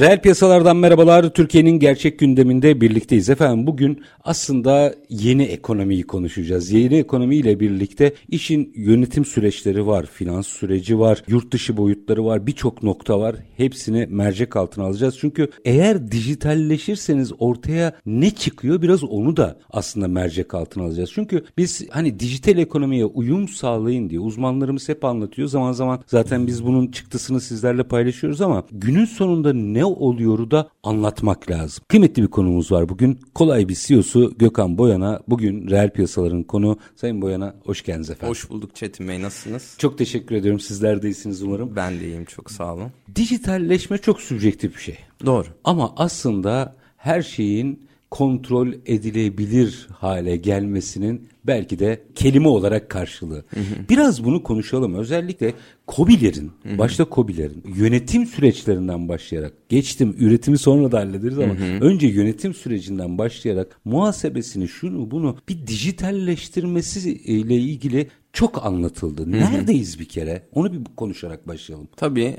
Reel piyasalardan merhabalar. Türkiye'nin gerçek gündeminde birlikteyiz efendim. Bugün aslında yeni ekonomiyi konuşacağız. Yeni ekonomiyle birlikte işin yönetim süreçleri var, finans süreci var, yurt dışı boyutları var, birçok nokta var. Hepsini mercek altına alacağız. Çünkü eğer dijitalleşirseniz ortaya ne çıkıyor biraz onu da aslında mercek altına alacağız. Çünkü biz hani dijital ekonomiye uyum sağlayın diye uzmanlarımız hep anlatıyor. Zaman zaman zaten biz bunun çıktısını sizlerle paylaşıyoruz ama günün sonunda ne oluyoru da anlatmak lazım. Kıymetli bir konumuz var bugün. Kolay bir CEO'su Gökhan Boyana. Bugün reel piyasaların konu. Sayın Boyana hoş geldiniz efendim. Hoş bulduk Çetin Bey. Nasılsınız? Çok teşekkür ediyorum. Sizler de iyisiniz umarım. Ben de iyiyim. Çok sağ olun. Dijitalleşme çok subjektif bir şey. Doğru. Ama aslında her şeyin kontrol edilebilir hale gelmesinin belki de kelime olarak karşılığı. Hı hı. Biraz bunu konuşalım. Özellikle KOBİ'lerin, başta KOBİ'lerin yönetim süreçlerinden başlayarak, geçtim üretimi sonra da hallederiz ama önce yönetim sürecinden başlayarak muhasebesini, şunu bunu bir dijitalleştirmesiyle ilgili çok anlatıldı. Neredeyiz bir kere? Onu bir konuşarak başlayalım. Tabii.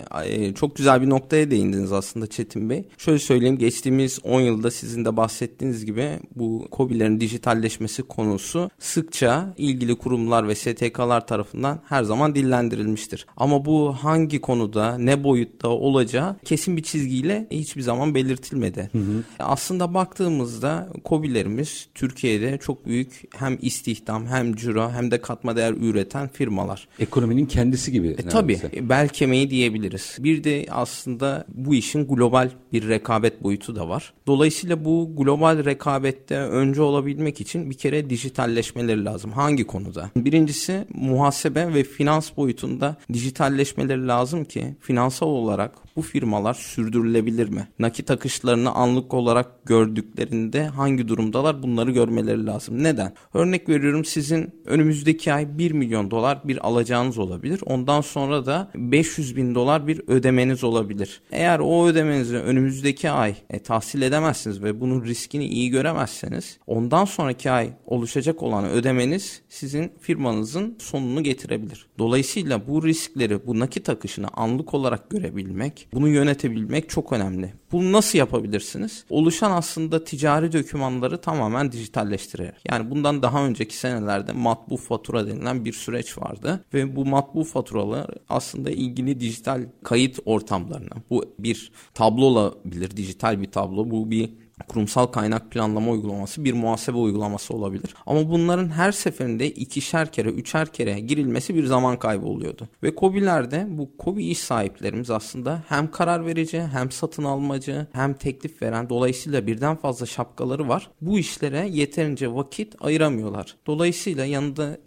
Çok güzel bir noktaya değindiniz aslında Çetin Bey. Şöyle söyleyeyim. Geçtiğimiz 10 yılda sizin de bahsettiğiniz gibi bu KOBİ'lerin dijitalleşmesi konusu sıkça ilgili kurumlar ve STK'lar tarafından her zaman dillendirilmiştir. Ama bu hangi konuda, ne boyutta olacağı kesin bir çizgiyle hiçbir zaman belirtilmedi. Hı hı. Aslında baktığımızda KOBİ'lerimiz Türkiye'de çok büyük hem istihdam hem ciro hem de katma değer üreten firmalar. Ekonominin kendisi gibi. Tabii. Bel kemiği diyebiliriz. Bir de aslında bu işin global bir rekabet boyutu da var. Dolayısıyla bu global rekabette önce olabilmek için bir kere dijitalleşmeleri lazım. Hangi konuda? Birincisi muhasebe ve finans boyutunda dijitalleşmeleri lazım ki finansal olarak bu firmalar sürdürülebilir mi? Nakit akışlarını anlık olarak gördüklerinde hangi durumdalar? Bunları görmeleri lazım. Neden? Örnek veriyorum, sizin önümüzdeki ay $1 milyon bir alacağınız olabilir. Ondan sonra da $500,000 bir ödemeniz olabilir. Eğer o ödemenizi önümüzdeki ay tahsil edemezsiniz ve bunun riskini iyi göremezseniz ondan sonraki ay oluşacak olan ödemeniz sizin firmanızın sonunu getirebilir. Dolayısıyla bu riskleri, bu nakit akışını anlık olarak görebilmek, bunu yönetebilmek çok önemli. Bunu nasıl yapabilirsiniz? Oluşan aslında ticari dokümanları tamamen dijitalleştirerek. Yani bundan daha önceki senelerde matbu fatura denilen bir süreç vardı ve bu matbu faturalar aslında ilgili dijital kayıt ortamlarına, bu bir tablo olabilir, dijital bir tablo, bu bir kurumsal kaynak planlama uygulaması, bir muhasebe uygulaması olabilir. Ama bunların her seferinde 2'şer kere, 3'er kere girilmesi bir zaman kaybı oluyordu. Ve KOBİ'lerde bu KOBİ iş sahiplerimiz aslında hem karar verici, hem satın almacı, hem teklif veren, dolayısıyla birden fazla şapkaları var. Bu işlere yeterince vakit ayıramıyorlar. Dolayısıyla yanında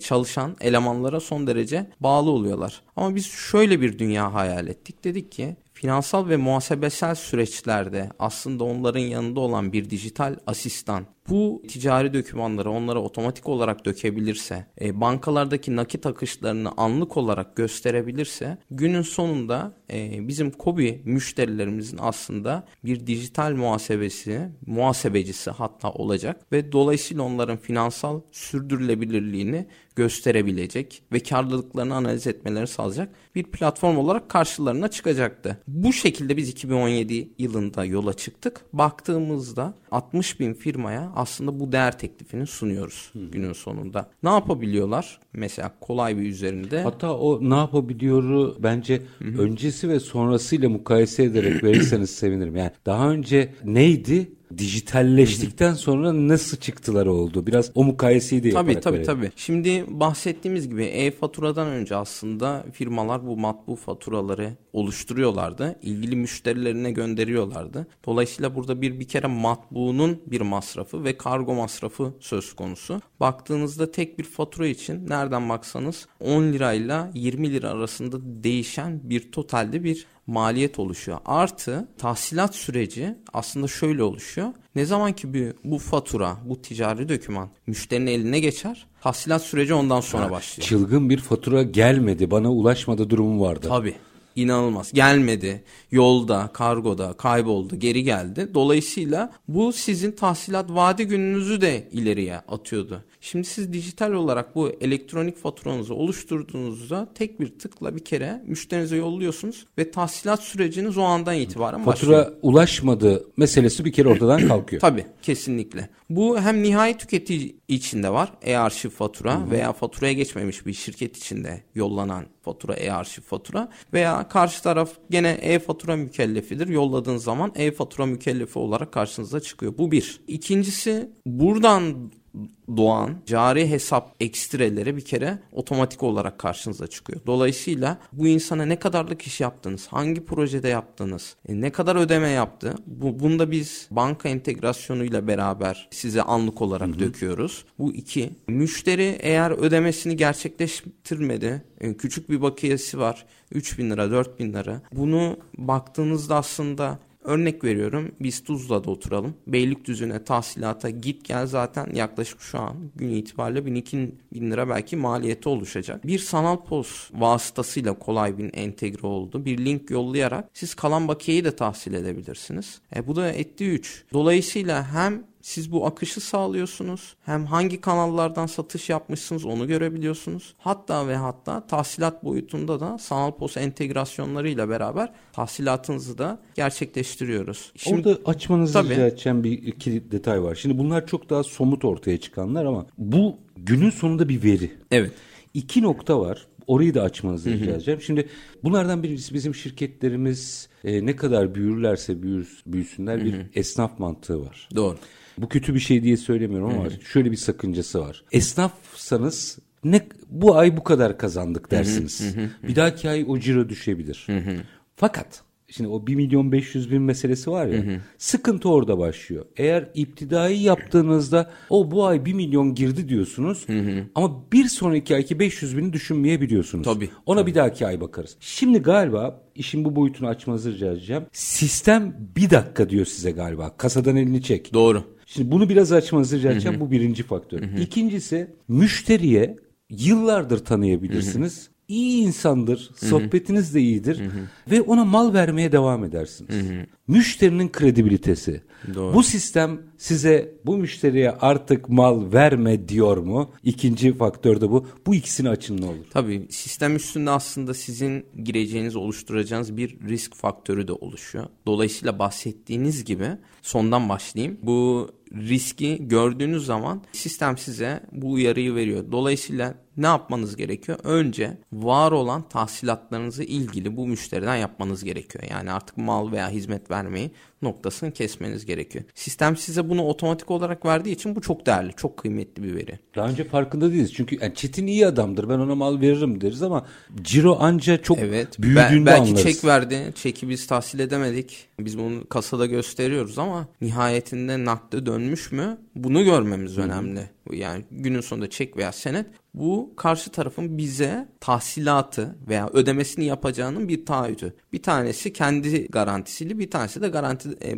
çalışan elemanlara son derece bağlı oluyorlar. Ama biz şöyle bir dünya hayal ettik. Dedik ki finansal ve muhasebesel süreçlerde aslında onların yanında olan bir dijital asistan bu ticari dokümanları onlara otomatik olarak dökebilirse, bankalardaki nakit akışlarını anlık olarak gösterebilirse günün sonunda bizim KOBİ müşterilerimizin aslında bir dijital muhasebecisi hatta olacak ve dolayısıyla onların finansal sürdürülebilirliğini gösterebilecek ve karlılıklarını analiz etmelerini sağlayacak bir platform olarak karşılarına çıkacaktı. Bu şekilde biz 2017 yılında yola çıktık. Baktığımızda 60.000 firmaya aslında bu değer teklifini sunuyoruz günün sonunda. Ne yapabiliyorlar? Mesela kolay bir üzerinde. Hatta o ne yapabiliyoru bence öncesi ve sonrasıyla mukayese ederek verirseniz sevinirim. Yani daha önce neydi? dijitalleştikten sonra nasıl çıktılar oldu? Biraz o mukayeseyi de yaparak. Tabii. Şimdi bahsettiğimiz gibi e-faturadan önce aslında firmalar bu matbu faturaları oluşturuyorlardı. İlgili müşterilerine gönderiyorlardı. Dolayısıyla burada bir kere matbuunun bir masrafı ve kargo masrafı söz konusu. Baktığınızda tek bir fatura için nereden baksanız 10 lirayla 20 lira arasında değişen bir totalde bir maliyet oluşuyor. Artı tahsilat süreci aslında şöyle oluşuyor. Ne zaman ki bu fatura, bu ticari döküman müşterinin eline geçer, tahsilat süreci ondan sonra başlıyor. Çılgın bir fatura gelmedi, bana ulaşmadı durumu vardı. Tabii. İnanılmaz. Gelmedi. Yolda, kargoda, kayboldu, geri geldi. Dolayısıyla bu sizin tahsilat vade gününüzü de ileriye atıyordu. Şimdi siz dijital olarak bu elektronik faturanızı oluşturduğunuzda tek bir tıkla bir kere müşterinize yolluyorsunuz ve tahsilat süreciniz o andan itibaren fatura başlıyor. Fatura ulaşmadı meselesi bir kere ortadan kalkıyor. Tabii, kesinlikle. Bu hem nihai tüketici içinde var, e-arşiv fatura veya faturaya geçmemiş bir şirket içinde yollanan fatura, e-arşiv fatura veya karşı taraf gene e-fatura mükellefidir. Yolladığın zaman e-fatura mükellefi olarak karşınıza çıkıyor. Bu bir. İkincisi, buradan doğan cari hesap ekstreleri bir kere otomatik olarak karşınıza çıkıyor. Dolayısıyla bu insana ne kadarlık iş yaptınız, hangi projede yaptınız, ne kadar ödeme yaptı, bunda biz banka entegrasyonuyla beraber size anlık olarak döküyoruz. Bu iki. Müşteri eğer ödemesini gerçekleştirmedi, küçük bir bakiyesi var, 3.000 lira, 4.000 lira. Bunu baktığınızda aslında örnek veriyorum, biz Tuzla'da oturalım. Beylikdüzü'ne tahsilata git gel zaten yaklaşık şu an gün itibariyle 1.000-2.000 lira belki maliyeti oluşacak. Bir sanal POS vasıtasıyla kolay bir entegre oldu. Bir link yollayarak siz kalan bakiyeyi de tahsil edebilirsiniz. Bu da etti 3. Dolayısıyla hem siz bu akışı sağlıyorsunuz, hem hangi kanallardan satış yapmışsınız onu görebiliyorsunuz. Hatta ve hatta tahsilat boyutunda da sanal POS entegrasyonlarıyla beraber tahsilatınızı da gerçekleştiriyoruz. Şimdi, orada açmanızı rica edeceğim bir iki detay var. Şimdi bunlar çok daha somut ortaya çıkanlar ama bu günün sonunda bir veri. Evet. İki nokta var. Orayı da açmanızı rica edeceğim. Şimdi bunlardan birincisi bizim şirketlerimiz ne kadar büyürlerse büyüsünler bir esnaf mantığı var. Doğru. Bu kötü bir şey diye söylemiyorum ama şöyle bir sakıncası var. Esnafsanız bu ay bu kadar kazandık dersiniz. Bir dahaki ay o ciro düşebilir. Fakat şimdi o 1.500.000 meselesi var ya, sıkıntı orada başlıyor. Eğer iptidai yaptığınızda bu ay 1 milyon girdi diyorsunuz ama bir sonraki ayki 500.000'i düşünmeyebiliyorsunuz. Ona bir dahaki ay bakarız. Şimdi galiba işin bu boyutunu açmanızı rica edeceğim. Sistem bir dakika diyor size galiba. Kasadan elini çek. Doğru. Şimdi bunu biraz açmanızı rica edeceğim. Bu birinci faktör. İkincisi, müşteriye yıllardır tanıyabilirsiniz. İyi insandır, sohbetiniz de iyidir ve ona mal vermeye devam edersiniz. Müşterinin kredibilitesi. Doğru. Bu sistem size bu müşteriye artık mal verme diyor mu? İkinci faktör de bu. Bu ikisini açın ne olur? Tabii sistem üstünde aslında sizin gireceğiniz, oluşturacağınız bir risk faktörü de oluşuyor. Dolayısıyla bahsettiğiniz gibi sondan başlayayım. Bu riski gördüğünüz zaman sistem size bu uyarıyı veriyor. Dolayısıyla ne yapmanız gerekiyor? Önce var olan tahsilatlarınızı ilgili bu müşteriden yapmanız gerekiyor. Yani artık mal veya hizmet vermeyi noktasını kesmeniz gerekiyor. Sistem size bunu otomatik olarak verdiği için bu çok değerli, çok kıymetli bir veri. Daha önce farkında değiliz. Çünkü Çetin iyi adamdır, ben ona mal veririm deriz ama ciro anca çok büyüdüğünde belki anlarız. Belki çek verdi, çeki biz tahsil edemedik. Biz bunu kasada gösteriyoruz ama nihayetinde nakde dönmüş mü? Bunu görmemiz önemli. Yani günün sonunda çek veya senet bu karşı tarafın bize tahsilatı veya ödemesini yapacağının bir taahhütü. Bir tanesi kendi garantisiyle, bir tanesi de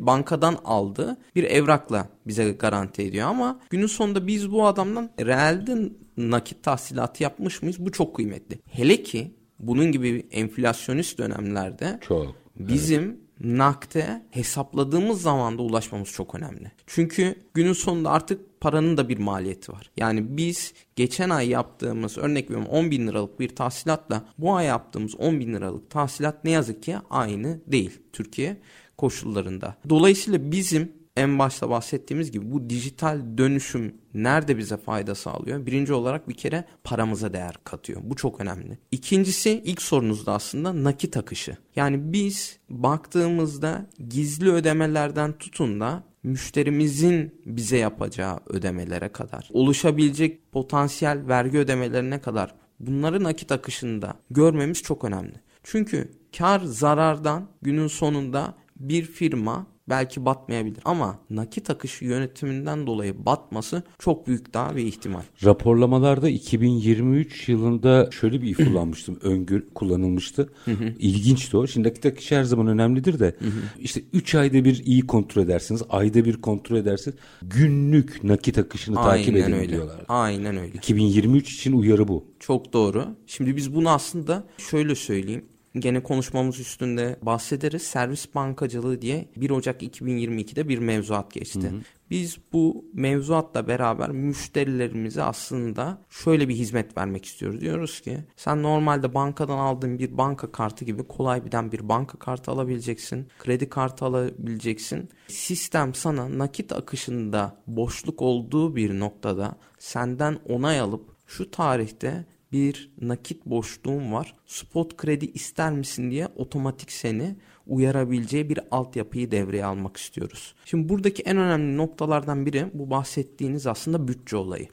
bankadan aldığı bir evrakla bize garanti ediyor ama günün sonunda biz bu adamdan reelde nakit tahsilatı yapmış mıyız? Bu çok kıymetli. Hele ki bunun gibi enflasyonist dönemlerde çok, bizim nakde hesapladığımız zamanda ulaşmamız çok önemli. Çünkü günün sonunda artık paranın da bir maliyeti var. Yani biz geçen ay yaptığımız, örnek veriyorum, 10.000 liralık bir tahsilatla bu ay yaptığımız 10.000 liralık tahsilat ne yazık ki aynı değil Türkiye koşullarında. Dolayısıyla bizim en başta bahsettiğimiz gibi bu dijital dönüşüm nerede bize fayda sağlıyor? Birinci olarak bir kere paramıza değer katıyor. Bu çok önemli. İkincisi, ilk sorunuz da aslında nakit akışı. Yani biz baktığımızda gizli ödemelerden tutun da müşterimizin bize yapacağı ödemelere kadar, oluşabilecek potansiyel vergi ödemelerine kadar bunların nakit akışında görmemiz çok önemli. Çünkü kar zarardan günün sonunda bir firma belki batmayabilir ama nakit akışı yönetiminden dolayı batması çok büyük daha bir ihtimal. Raporlamalarda 2023 yılında şöyle bir if kullanmıştım. Öngörü kullanılmıştı. İlginçti o. Şimdi nakit akışı her zaman önemlidir de işte 3 ayda bir iyi kontrol edersiniz. Ayda bir kontrol edersiniz. Günlük nakit akışını takip edin diyorlar. Aynen öyle. 2023 için uyarı bu. Çok doğru. Şimdi biz bunu aslında şöyle söyleyeyim. Gene konuşmamız üstünde bahsederiz. Servis bankacılığı diye 1 Ocak 2022'de bir mevzuat geçti. Biz bu mevzuatla beraber müşterilerimize aslında şöyle bir hizmet vermek istiyoruz. Diyoruz ki sen normalde bankadan aldığın bir banka kartı gibi kolay birden bir banka kartı alabileceksin. Kredi kartı alabileceksin. Sistem sana nakit akışında boşluk olduğu bir noktada senden onay alıp şu tarihte bir nakit boşluğum var, spot kredi ister misin diye otomatik seni uyarabileceği bir altyapıyı devreye almak istiyoruz. Şimdi buradaki en önemli noktalardan biri bu bahsettiğiniz aslında bütçe olayı.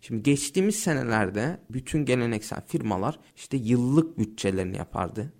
Şimdi geçtiğimiz senelerde bütün geleneksel firmalar işte yıllık bütçelerini yapardı.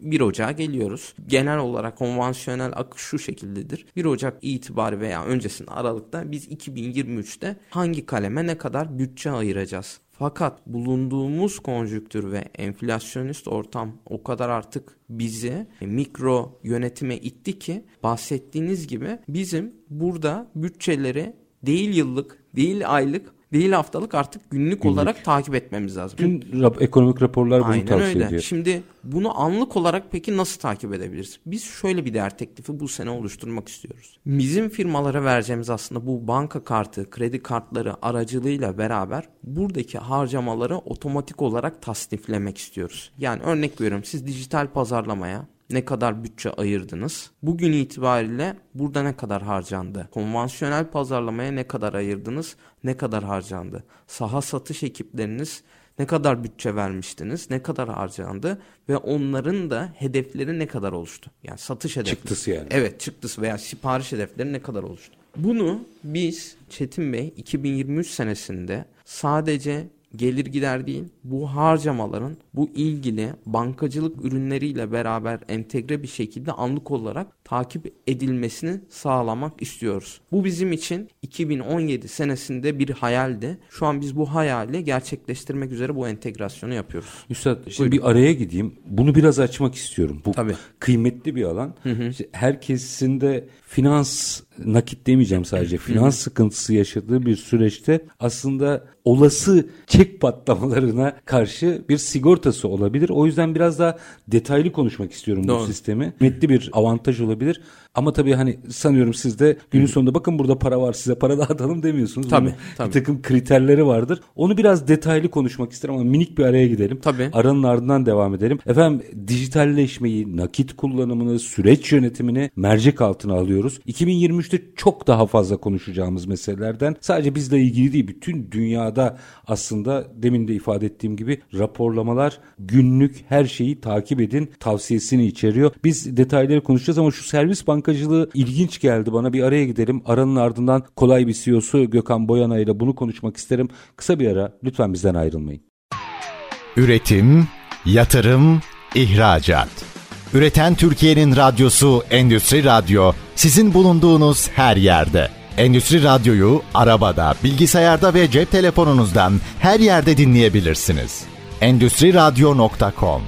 1 Ocak'a geliyoruz. Genel olarak konvansiyonel akış şu şekildedir. 1 Ocak itibari veya öncesinde Aralık'ta biz 2023'te hangi kaleme ne kadar bütçe ayıracağız? Fakat bulunduğumuz konjüktür ve enflasyonist ortam o kadar artık bizi mikro yönetime itti ki bahsettiğiniz gibi bizim burada bütçeleri değil yıllık, değil aylık, değil haftalık artık günlük olarak takip etmemiz lazım. Tüm ekonomik raporlar bunu tavsiye ediyor. Şimdi bunu anlık olarak peki nasıl takip edebiliriz? Biz şöyle bir değer teklifi bu sene oluşturmak istiyoruz. Bizim firmalara vereceğimiz aslında bu banka kartı, kredi kartları aracılığıyla beraber buradaki harcamaları otomatik olarak tasniflemek istiyoruz. Yani örnek veriyorum, siz dijital pazarlamaya ne kadar bütçe ayırdınız? Bugün itibariyle burada ne kadar harcandı? Konvansiyonel pazarlamaya ne kadar ayırdınız? Ne kadar harcandı? Saha satış ekipleriniz ne kadar bütçe vermiştiniz? Ne kadar harcandı? Ve onların da hedefleri ne kadar oluştu? Yani satış hedefleri. Çıktısı yani. Evet, çıktısı veya sipariş hedefleri ne kadar oluştu? Bunu biz Çetin Bey 2023 senesinde sadece gelir gider değil, bu harcamaların bu ilgili bankacılık ürünleriyle beraber entegre bir şekilde anlık olarak takip edilmesini sağlamak istiyoruz. Bu bizim için 2017 senesinde bir hayaldi. Şu an biz bu hayali gerçekleştirmek üzere bu entegrasyonu yapıyoruz. Üstad, şimdi bir araya gideyim. Bunu biraz açmak istiyorum. Bu kıymetli bir alan. İşte herkesin de finans, nakit demeyeceğim sadece, finans sıkıntısı yaşadığı bir süreçte aslında olası çek patlamalarına karşı bir sigortası olabilir. O yüzden biraz daha detaylı konuşmak istiyorum bu sistemi. Kıymetli bir avantaj olabilir. Ama tabii hani sanıyorum siz de günün sonunda bakın burada para var, size para dağıtalım demiyorsunuz. Tabii. Bir takım kriterleri vardır. Onu biraz detaylı konuşmak isterim ama minik bir araya gidelim. Aranın ardından devam edelim. Efendim, dijitalleşmeyi, nakit kullanımını, süreç yönetimini mercek altına alıyoruz. 2023'te çok daha fazla konuşacağımız meselelerden, sadece bizle ilgili değil, bütün dünyada aslında demin de ifade ettiğim gibi raporlamalar, günlük her şeyi takip edin tavsiyesini içeriyor. Biz detayları konuşacağız ama şu servis bankacılığı ilginç geldi bana. Bir araya gidelim. Aranın ardından kolay bir CEO'su Gökhan Boyana ile bunu konuşmak isterim. Kısa bir ara, lütfen bizden ayrılmayın. Üretim, yatırım, ihracat. Üreten Türkiye'nin radyosu Endüstri Radyo. Sizin bulunduğunuz her yerde. Endüstri Radyo'yu arabada, bilgisayarda ve cep telefonunuzdan her yerde dinleyebilirsiniz. EndüstriRadyo.com.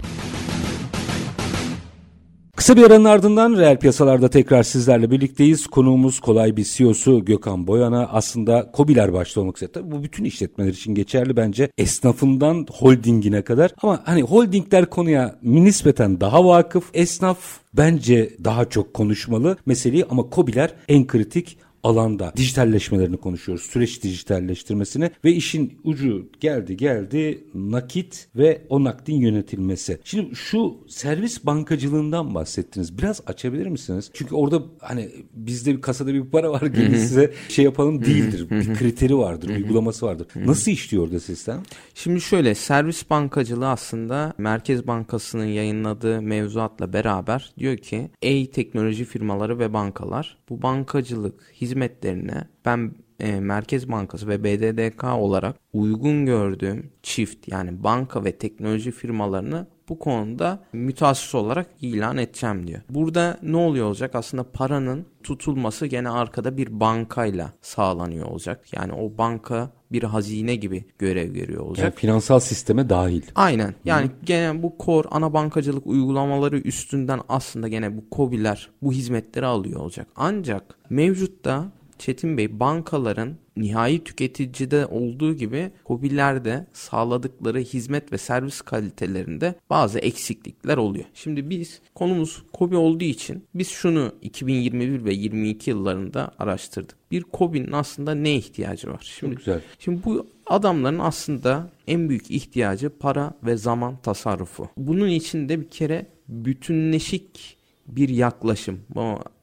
Kısa bir aranın ardından reel piyasalarda tekrar sizlerle birlikteyiz. Konuğumuz kolay bir CEO'su Gökhan Boyana. Aslında KOBİ'ler başta olmak üzere. Tabii bu bütün işletmeler için geçerli bence. Esnafından holdingine kadar. Ama hani holdingler konuya nispeten daha vakıf. Esnaf bence daha çok konuşmalı meseleyi ama KOBİ'ler en kritik alanda. Dijitalleşmelerini konuşuyoruz. Süreç dijitalleştirmesini ve işin ucu geldi nakit ve o nakdin yönetilmesi. Şimdi şu servis bankacılığından bahsettiniz. Biraz açabilir misiniz? Çünkü orada hani bizde kasada bir para var gibi size şey yapalım değildir. Bir kriteri vardır, uygulaması vardır. Nasıl işliyor orada sistem? Şimdi şöyle, servis bankacılığı aslında Merkez Bankası'nın yayınladığı mevzuatla beraber diyor ki, ey teknoloji firmaları ve bankalar, bu bankacılık hizmetleri hizmetlerine ben Merkez Bankası ve BDDK olarak uygun gördüğüm çift, yani banka ve teknoloji firmalarını bu konuda müteassis olarak ilan edeceğim diyor. Burada ne oluyor olacak? Aslında paranın tutulması gene arkada bir bankayla sağlanıyor olacak. Yani o banka bir hazine gibi görev görüyor olacak. Yani finansal sisteme dahil. Aynen. Yani gene bu core ana bankacılık uygulamaları üstünden aslında gene bu KOBİ'ler bu hizmetleri alıyor olacak. Ancak mevcutta Çetin Bey, bankaların nihai tüketicide olduğu gibi KOBİ'lerde sağladıkları hizmet ve servis kalitelerinde bazı eksiklikler oluyor. Şimdi biz konumuz KOBİ olduğu için biz şunu 2021 ve 2022 yıllarında araştırdık. Bir KOBİ'nin aslında ne ihtiyacı var? Şimdi, çok güzel. Şimdi bu adamların aslında en büyük ihtiyacı para ve zaman tasarrufu. Bunun için de bir kere bütünleşik bir yaklaşım.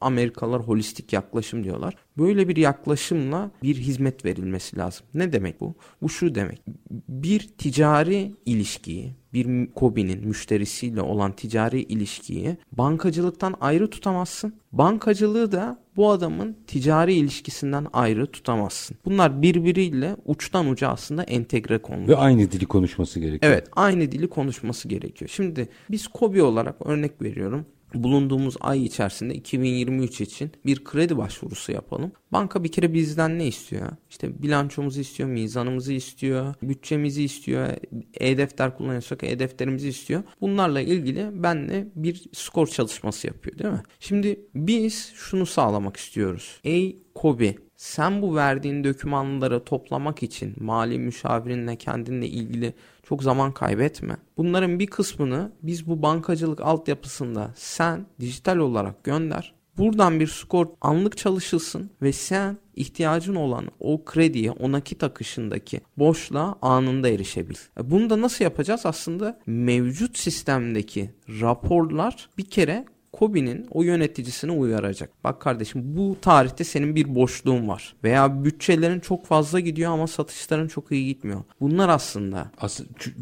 Amerikalılar holistik yaklaşım diyorlar. Böyle bir yaklaşımla bir hizmet verilmesi lazım. Ne demek bu? Bu şu demek. Bir ticari ilişkiyi, bir KOBİ'nin müşterisiyle olan ticari ilişkiyi bankacılıktan ayrı tutamazsın. Bankacılığı da bu adamın ticari ilişkisinden ayrı tutamazsın. Bunlar birbiriyle uçtan uca aslında entegre konular. Ve aynı dili konuşması gerekiyor. Evet, aynı dili konuşması gerekiyor. Şimdi biz KOBİ olarak örnek veriyorum. Bulunduğumuz ay içerisinde 2023 için bir kredi başvurusu yapalım. Banka bir kere bizden ne istiyor? İşte bilançomuzu istiyor, mizanımızı istiyor, bütçemizi istiyor, e-defter kullanıyorsak e-defterimizi istiyor. Bunlarla ilgili benle bir skor çalışması yapıyor, değil mi? Şimdi biz şunu sağlamak istiyoruz. Ey KOBİ, sen bu verdiğin dokümanları toplamak için mali müşavirinle, kendinle ilgili çok zaman kaybetme. Bunların bir kısmını biz bu bankacılık altyapısında sen dijital olarak gönder. Buradan bir skor anlık çalışılsın ve sen ihtiyacın olan o krediye, o nakit akışındaki boşluğa anında erişebilir. Bunu da nasıl yapacağız? Aslında mevcut sistemdeki raporlar bir kere KOBİ'nin o yöneticisini uyaracak. Bak kardeşim, bu tarihte senin bir boşluğun var. Veya bütçelerin çok fazla gidiyor ama satışların çok iyi gitmiyor. Bunlar aslında.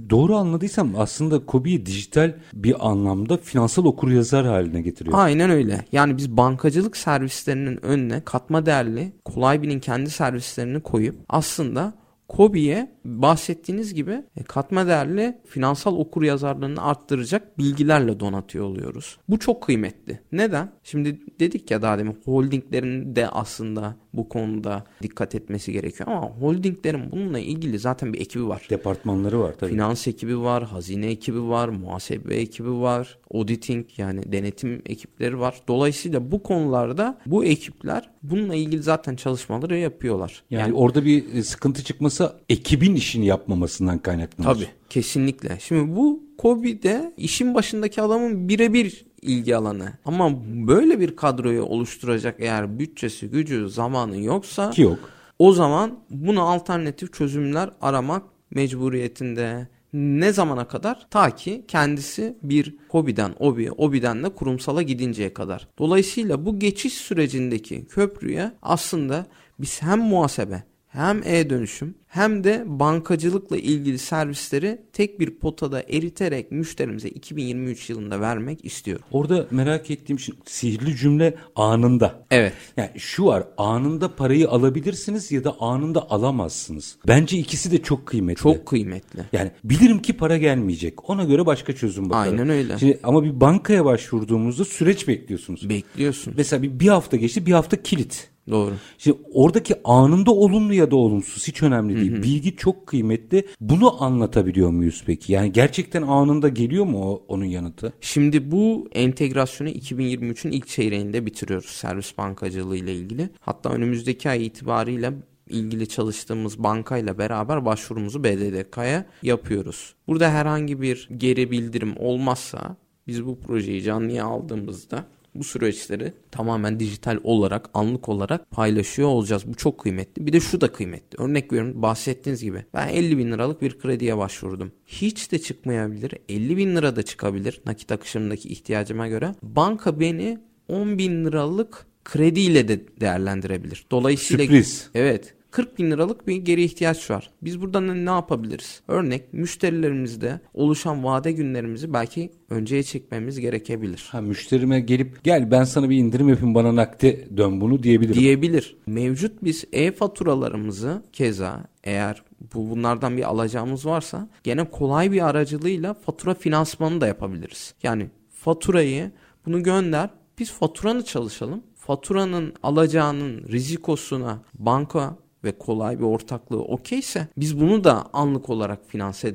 Doğru anladıysam aslında KOBİ'yi dijital bir anlamda finansal okuryazar haline getiriyor. Aynen öyle. Yani biz bankacılık servislerinin önüne katma değerli kolay bir'in kendi servislerini koyup aslında KOBİ'ye bahsettiğiniz gibi katma değerli finansal okuryazarlığını arttıracak bilgilerle donatıyor oluyoruz. Bu çok kıymetli. Neden? Şimdi dedik ya daha demin, holdinglerin de aslında bu konuda dikkat etmesi gerekiyor. Ama holdinglerin bununla ilgili zaten bir ekibi var. Departmanları var tabii. Finans ekibi var, hazine ekibi var, muhasebe ekibi var, auditing yani denetim ekipleri var. Dolayısıyla bu konularda bu ekipler bununla ilgili zaten çalışmaları yapıyorlar. Yani orada bir sıkıntı çıkması ekibin işini yapmamasından kaynaklanır. Tabii, kesinlikle. Şimdi bu KOBİ'de işin başındaki adamın birebir ilgi alanı. Ama böyle bir kadroyu oluşturacak eğer bütçesi, gücü, zamanı yoksa ki yok. O zaman buna alternatif çözümler aramak mecburiyetinde. Ne zamana kadar? Ta ki kendisi bir KOBİ'den OBİ'ye, OBİ'den de kurumsala gidinceye kadar. Dolayısıyla bu geçiş sürecindeki köprüye aslında biz hem muhasebe, hem e-dönüşüm, hem de bankacılıkla ilgili servisleri tek bir potada eriterek müşterimize 2023 yılında vermek istiyorum. Orada merak ettiğim şey, sihirli cümle anında. Evet. Yani şu var, anında parayı alabilirsiniz ya da anında alamazsınız. Bence ikisi de çok kıymetli. Çok kıymetli. Yani bilirim ki para gelmeyecek. Ona göre başka çözüm bakarım. Aynen öyle. Şimdi, ama bir bankaya başvurduğumuzda süreç bekliyorsunuz. Bekliyorsun. Mesela bir hafta geçti, bir hafta kilit. Doğru. Şimdi oradaki anında olumlu ya da olumsuz hiç önemli değil. Hı hı. Bilgi çok kıymetli. Bunu anlatabiliyor muyuz peki? Yani gerçekten anında geliyor mu onun yanıtı? Şimdi bu entegrasyonu 2023'ün ilk çeyreğinde bitiriyoruz servis bankacılığı ile ilgili. Hatta önümüzdeki ay itibariyle ilgili çalıştığımız bankayla beraber başvurumuzu BDDK'ya yapıyoruz. Burada herhangi bir geri bildirim olmazsa biz bu projeyi canlıya aldığımızda bu süreçleri tamamen dijital olarak, anlık olarak paylaşıyor olacağız. Bu çok kıymetli. Bir de şu da kıymetli. Örnek veriyorum, bahsettiğiniz gibi ben 50.000 liralık bir krediye başvurdum. Hiç de çıkmayabilir. 50.000 lira da çıkabilir nakit akışımdaki ihtiyacıma göre. Banka beni 10.000 liralık krediyle de değerlendirebilir. Dolayısıyla sürpriz. Evet. 40.000 liralık bir geri ihtiyaç var. Biz buradan ne yapabiliriz? Örnek, müşterilerimizde oluşan vade günlerimizi belki önceye çekmemiz gerekebilir. Müşterime gelip gel ben sana bir indirim yapayım, bana nakde dön bunu diyebilir. Mevcut biz e-faturalarımızı keza eğer bunlardan bir alacağımız varsa gene kolay bir aracılığıyla fatura finansmanı da yapabiliriz. Yani faturayı bunu gönder, biz faturanı çalışalım. Faturanın alacağının rizikosuna banka ve kolay bir ortaklığı okeyse biz bunu da anlık olarak finanse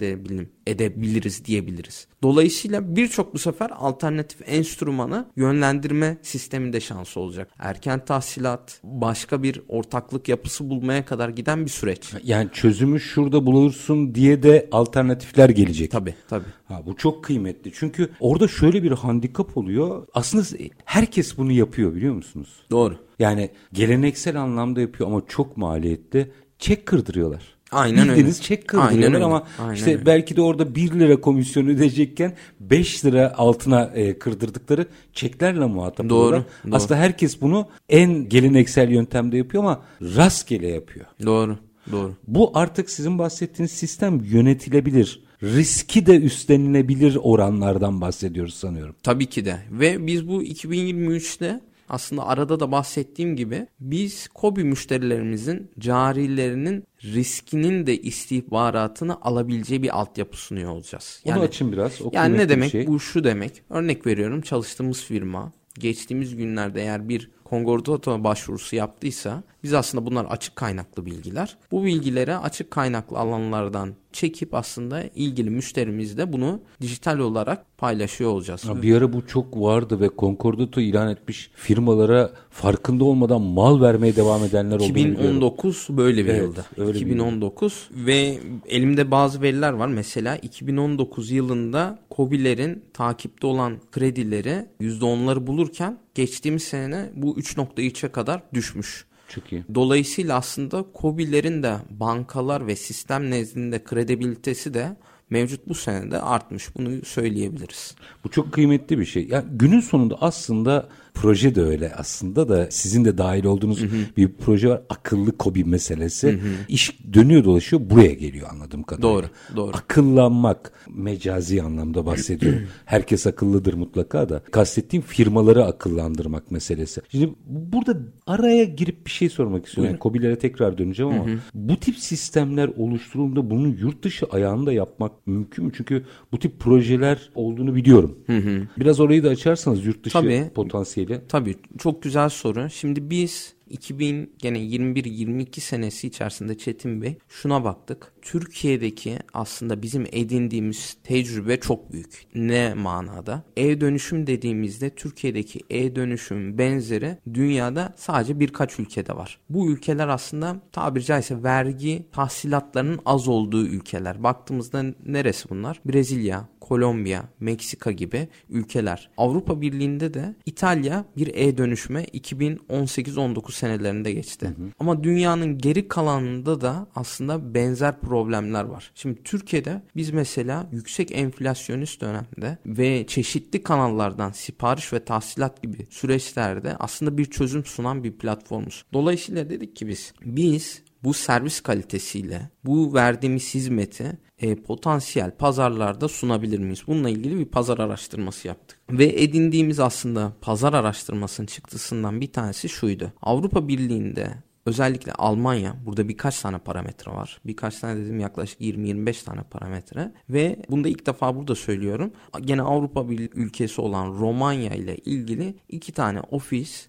edebiliriz diyebiliriz. Dolayısıyla birçok bu sefer alternatif enstrümana yönlendirme sisteminde şansı olacak. Erken tahsilat, başka bir ortaklık yapısı bulmaya kadar giden bir süreç. Yani çözümü şurada bulursun diye de alternatifler gelecek. Tabii. Bu çok kıymetli. Çünkü orada şöyle bir handikap oluyor. Aslında herkes bunu yapıyor, biliyor musunuz? Doğru. Yani geleneksel anlamda yapıyor ama çok maliyetli. Çek kırdırıyorlar. Aynen öyle. Bildiğiniz çek kırdırıyorlar ama işte belki de orada 1 lira komisyon ödeyecekken 5 lira altına kırdırdıkları çeklerle muhatap oluyorlar. Doğru. Aslında herkes bunu en geleneksel yöntemde yapıyor ama rastgele yapıyor. Doğru. Bu artık sizin bahsettiğiniz sistem yönetilebilir, riski de üstlenilebilir oranlardan bahsediyoruz sanıyorum. Tabii ki de ve biz bu 2023'te aslında arada da bahsettiğim gibi biz KOBİ müşterilerimizin carilerinin riskinin de istihbaratını alabileceği bir altyapı sunuyor olacağız. Yani, onu açın biraz. Yani ne demek şey. Bu şu demek. Örnek veriyorum, çalıştığımız firma geçtiğimiz günlerde eğer bir Konkordato başvurusu yaptıysa biz aslında bunlar açık kaynaklı bilgiler. Bu bilgileri açık kaynaklı alanlardan çekip aslında ilgili müşterimizle bunu dijital olarak paylaşıyor olacağız. Bir ara bu çok vardı ve Konkordato ilan etmiş firmalara farkında olmadan mal vermeye devam edenler oldu. 2019 böyle bir yılda. 2019 ve elimde bazı veriler var. Mesela 2019 yılında KOBİ'lerin takipte olan kredileri %10'ları bulurken geçtiğimiz sene bu 3.3'e kadar düşmüş. Çok iyi. Dolayısıyla aslında KOBİ'lerin de bankalar ve sistem nezdinde kredibilitesi de mevcut bu senede artmış. Bunu söyleyebiliriz. Bu çok kıymetli bir şey. Yani günün sonunda aslında proje de öyle aslında da sizin de dahil olduğunuz bir proje var. Akıllı KOBİ meselesi. İş dönüyor dolaşıyor buraya geliyor anladığım kadarıyla. Doğru. Akıllanmak, mecazi anlamda bahsediyorum. Herkes akıllıdır mutlaka da. Kastettiğim firmaları akıllandırmak meselesi. Şimdi burada araya girip bir şey sormak istiyorum. Yani KOBİ'lere tekrar döneceğim ama bu tip sistemler oluşturulduğunda bunun yurt dışı ayağını da yapmak mümkün mü? Çünkü bu tip projeler olduğunu biliyorum. Biraz orayı da açarsanız yurt dışı potansiyeli. Tabii, çok güzel soru. Şimdi biz 2021-22 senesi içerisinde Çetin Bey şuna baktık. Türkiye'deki aslında bizim edindiğimiz tecrübe çok büyük. Ne manada? E-dönüşüm dediğimizde Türkiye'deki e-dönüşüm benzeri dünyada sadece birkaç ülkede var. Bu ülkeler aslında tabiri caizse vergi tahsilatlarının az olduğu ülkeler. Baktığımızda neresi bunlar? Brezilya, Kolombiya, Meksika gibi ülkeler. Avrupa Birliği'nde de İtalya bir e-dönüşüme 2018-19 senelerinde geçti. Ama dünyanın geri kalanında da aslında benzer problemler var. Şimdi Türkiye'de biz mesela yüksek enflasyonist dönemde ve çeşitli kanallardan sipariş ve tahsilat gibi süreçlerde aslında bir çözüm sunan bir platformuz. Dolayısıyla dedik ki biz bu servis kalitesiyle bu verdiğimiz hizmeti potansiyel pazarlarda sunabilir miyiz? Bununla ilgili bir pazar araştırması yaptık. Ve edindiğimiz aslında pazar araştırmasının çıktısından bir tanesi şuydu. Avrupa Birliği'nde özellikle Almanya, burada birkaç tane parametre var. Birkaç tane dedim, yaklaşık 20-25 tane parametre. Ve bunu da ilk defa burada söylüyorum. Gene Avrupa Birliği ülkesi olan Romanya ile ilgili 2 tane ofis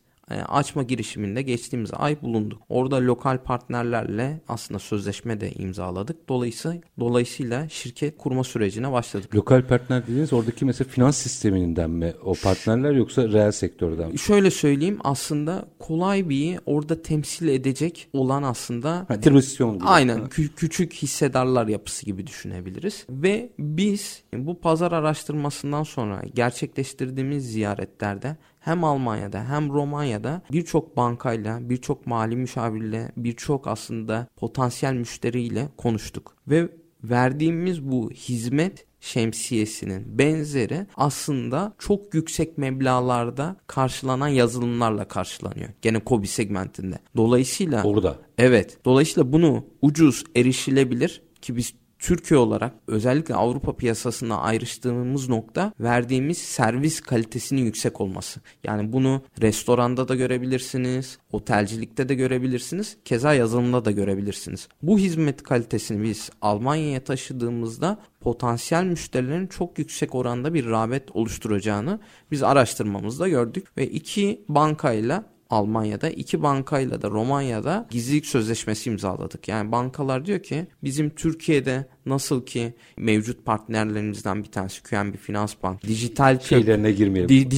açma girişiminde geçtiğimiz ay bulunduk. Orada lokal partnerlerle aslında sözleşme de imzaladık. Dolayısıyla şirket kurma sürecine başladık. Lokal partner dediğiniz oradaki mesela finans sisteminden mi o partnerler yoksa reel sektörden mi? Şöyle söyleyeyim, aslında kolay bir orada temsil edecek olan aslında distribüsyon. Aynen küçük hissedarlar yapısı gibi düşünebiliriz. Ve biz bu pazar araştırmasından sonra gerçekleştirdiğimiz ziyaretlerde hem Almanya'da hem Romanya'da birçok bankayla, birçok mali müşavirle, birçok aslında potansiyel müşteriyle konuştuk. Ve verdiğimiz bu hizmet şemsiyesinin benzeri aslında çok yüksek meblağlarda karşılanan yazılımlarla karşılanıyor. Gene KOBİ segmentinde. Dolayısıyla orada. Evet. Dolayısıyla bunu ucuz, erişilebilir ki biz Türkiye olarak özellikle Avrupa piyasasına ayrıştığımız nokta verdiğimiz servis kalitesinin yüksek olması. Yani bunu restoranda da görebilirsiniz, otelcilikte de görebilirsiniz, keza yazılımda da görebilirsiniz. Bu hizmet kalitesini biz Almanya'ya taşıdığımızda potansiyel müşterilerin çok yüksek oranda bir rağbet oluşturacağını biz araştırmamızda gördük ve Almanya'da iki bankayla da Romanya'da gizlilik sözleşmesi imzaladık. Yani bankalar diyor ki bizim Türkiye'de nasıl ki mevcut partnerlerimizden bir tanesi QNB Finans Bank dijital şeylerine girmeyelim.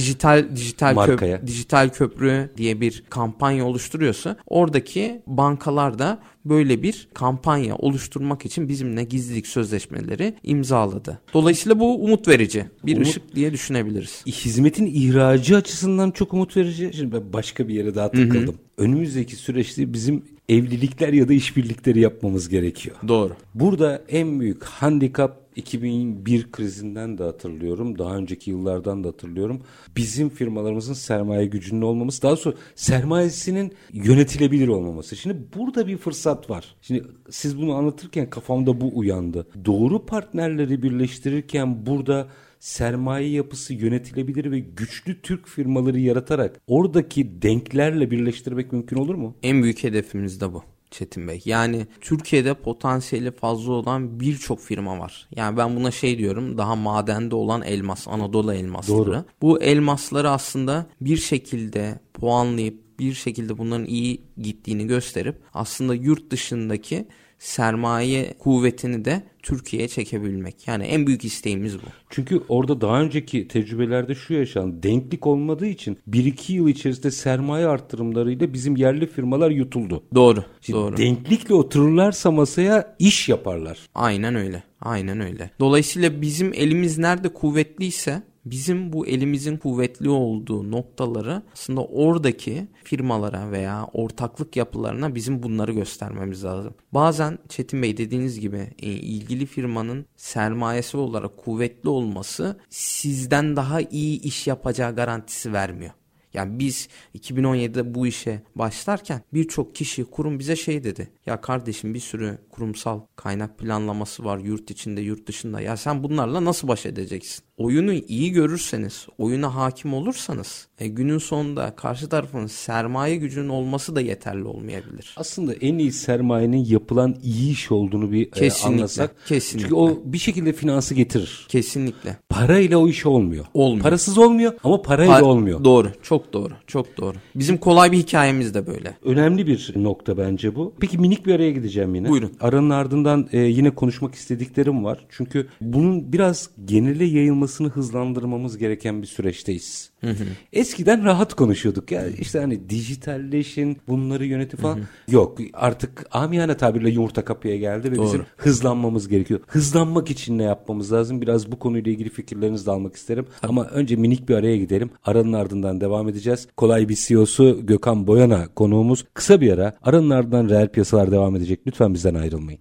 Dijital köprü diye bir kampanya oluşturuyorsa oradaki bankalar da böyle bir kampanya oluşturmak için bizimle gizlilik sözleşmeleri imzaladı. Dolayısıyla bu umut verici bir ışık diye düşünebiliriz. Hizmetin ihracı açısından çok umut verici. Şimdi ben başka bir yere daha takıldım. Hı hı. Önümüzdeki süreçte bizim evlilikler ya da işbirlikleri yapmamız gerekiyor. Doğru. Burada en büyük handikap 2001 krizinden de hatırlıyorum. Daha önceki yıllardan da hatırlıyorum. Bizim firmalarımızın sermaye gücünün olmaması, daha sonra sermayesinin yönetilebilir olmaması. Şimdi burada bir fırsat var. Şimdi siz bunu anlatırken kafamda bu uyandı. Doğru partnerleri birleştirirken burada sermaye yapısı yönetilebilir ve güçlü Türk firmaları yaratarak oradaki denklerle birleştirmek mümkün olur mu? En büyük hedefimiz de bu Çetin Bey. Yani Türkiye'de potansiyeli fazla olan birçok firma var. Yani ben buna diyorum, daha madende olan elmas, Anadolu elmasları. Doğru. Bu elmasları aslında bir şekilde puanlayıp bir şekilde bunların iyi gittiğini gösterip aslında yurt dışındaki sermaye kuvvetini de Türkiye'ye çekebilmek. Yani en büyük isteğimiz bu. Çünkü orada daha önceki tecrübelerde şu yaşandı. Denklik olmadığı için 1-2 yıl içerisinde sermaye artırımlarıyla bizim yerli firmalar yutuldu. Doğru. Şimdi doğru. Denklikle otururlarsa masaya iş yaparlar. Aynen öyle. Aynen öyle. Dolayısıyla bizim elimiz nerede kuvvetliyse bizim bu elimizin kuvvetli olduğu noktaları aslında oradaki firmalara veya ortaklık yapılarına bizim bunları göstermemiz lazım. Bazen Çetin Bey dediğiniz gibi ilgili firmanın sermayesi olarak kuvvetli olması sizden daha iyi iş yapacağı garantisi vermiyor. Yani biz 2017'de bu işe başlarken birçok kişi, kurum bize dedi. Ya kardeşim bir sürü kurumsal kaynak planlaması var yurt içinde, yurt dışında. Ya sen bunlarla nasıl baş edeceksin? Oyunu iyi görürseniz, oyuna hakim olursanız günün sonunda karşı tarafın sermaye gücünün olması da yeterli olmayabilir. Aslında en iyi sermayenin yapılan iyi iş olduğunu bir anlasak. Kesinlikle. Çünkü o bir şekilde finansı getirir. Kesinlikle. Parayla o iş olmuyor. Olmuyor. Parasız olmuyor ama parayla olmuyor. Doğru. Çok doğru. Çok doğru. Bizim kolay bir hikayemiz de böyle. Önemli bir nokta bence bu. Peki minik bir araya gideceğim yine. Buyurun. Aranın ardından yine konuşmak istediklerim var. Çünkü bunun biraz genele yayılmasını hızlandırmamız gereken bir süreçteyiz. Hı hı. Eskiden rahat konuşuyorduk ya işte hani dijitalleşin, bunları yönetin falan. Hı hı. Yok, artık amiyane tabirle yumurta kapıya geldi ve doğru, bizim hızlanmamız gerekiyor. Hızlanmak için ne yapmamız lazım? Biraz bu konuyla ilgili fikirlerinizi de almak isterim. Tabii. Ama önce minik bir araya gidelim. Aranın ardından devam edeceğiz. Kolay bir CEO'su Gökhan Boyana konuğumuz. Kısa bir ara, aranın ardından reel piyasalar devam edecek. Lütfen bizden ayrılmayın.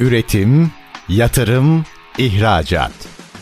Üretim, yatırım, ihracat.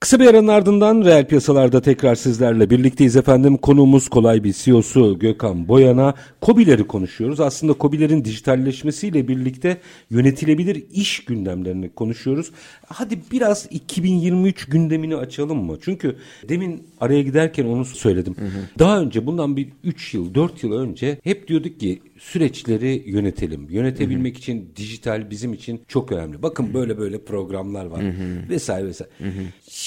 Kısa bir aranın ardından reel piyasalarda tekrar sizlerle birlikteyiz efendim. Konuğumuz kolay bir CEO'su Gökhan Boyana. KOBİ'leri konuşuyoruz. Aslında KOBİ'lerin dijitalleşmesiyle birlikte yönetilebilir iş gündemlerini konuşuyoruz. Hadi biraz 2023 gündemini açalım mı? Çünkü demin araya giderken onu söyledim. Hı hı. Daha önce bundan bir 3 yıl 4 yıl önce hep diyorduk ki süreçleri yönetelim. Yönetebilmek hı hı. için dijital bizim için çok önemli. Bakın hı hı. böyle programlar var hı hı. vesaire. Hı hı.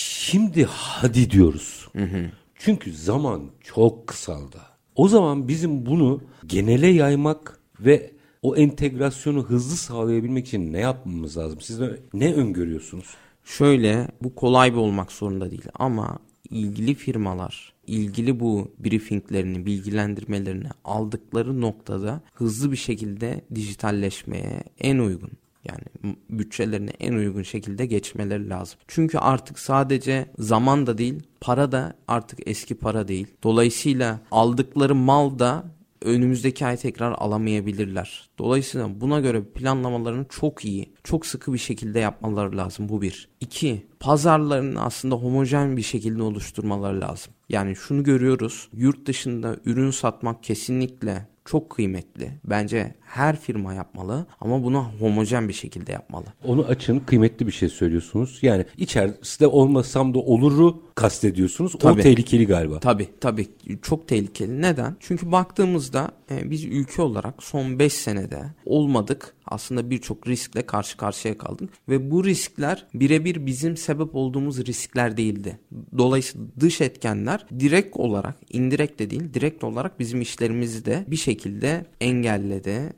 Şimdi hadi diyoruz. Hı hı. Çünkü zaman çok kısaldı. O zaman bizim bunu genele yaymak ve o entegrasyonu hızlı sağlayabilmek için ne yapmamız lazım? Siz ne öngörüyorsunuz? Şöyle, bu kolay bir olmak zorunda değil ama ilgili firmalar, ilgili bu briefinglerini, bilgilendirmelerini aldıkları noktada hızlı bir şekilde dijitalleşmeye en uygun. Yani bütçelerini en uygun şekilde geçmeleri lazım. Çünkü artık sadece zaman da değil, para da artık eski para değil. Dolayısıyla aldıkları mal da önümüzdeki ay tekrar alamayabilirler. Dolayısıyla buna göre planlamalarını çok iyi, çok sıkı bir şekilde yapmaları lazım. Bu bir. 2. Pazarlarını aslında homojen bir şekilde oluşturmaları lazım. Yani şunu görüyoruz. Yurt dışında ürün satmak kesinlikle çok kıymetli. Bence her firma yapmalı ama bunu homojen bir şekilde yapmalı. Onu açın, kıymetli bir şey söylüyorsunuz. Yani içerisinde olmasam da oluru kastediyorsunuz. Tabii, o tehlikeli galiba. Tabii. Çok tehlikeli. Neden? Çünkü baktığımızda biz ülke olarak son 5 senede olmadık. Aslında birçok riskle karşı karşıya kaldık. Ve bu riskler birebir bizim sebep olduğumuz riskler değildi. Dolayısıyla dış etkenler direkt olarak, indirekt de değil, direkt olarak bizim işlerimizi de bir şekilde engelledi,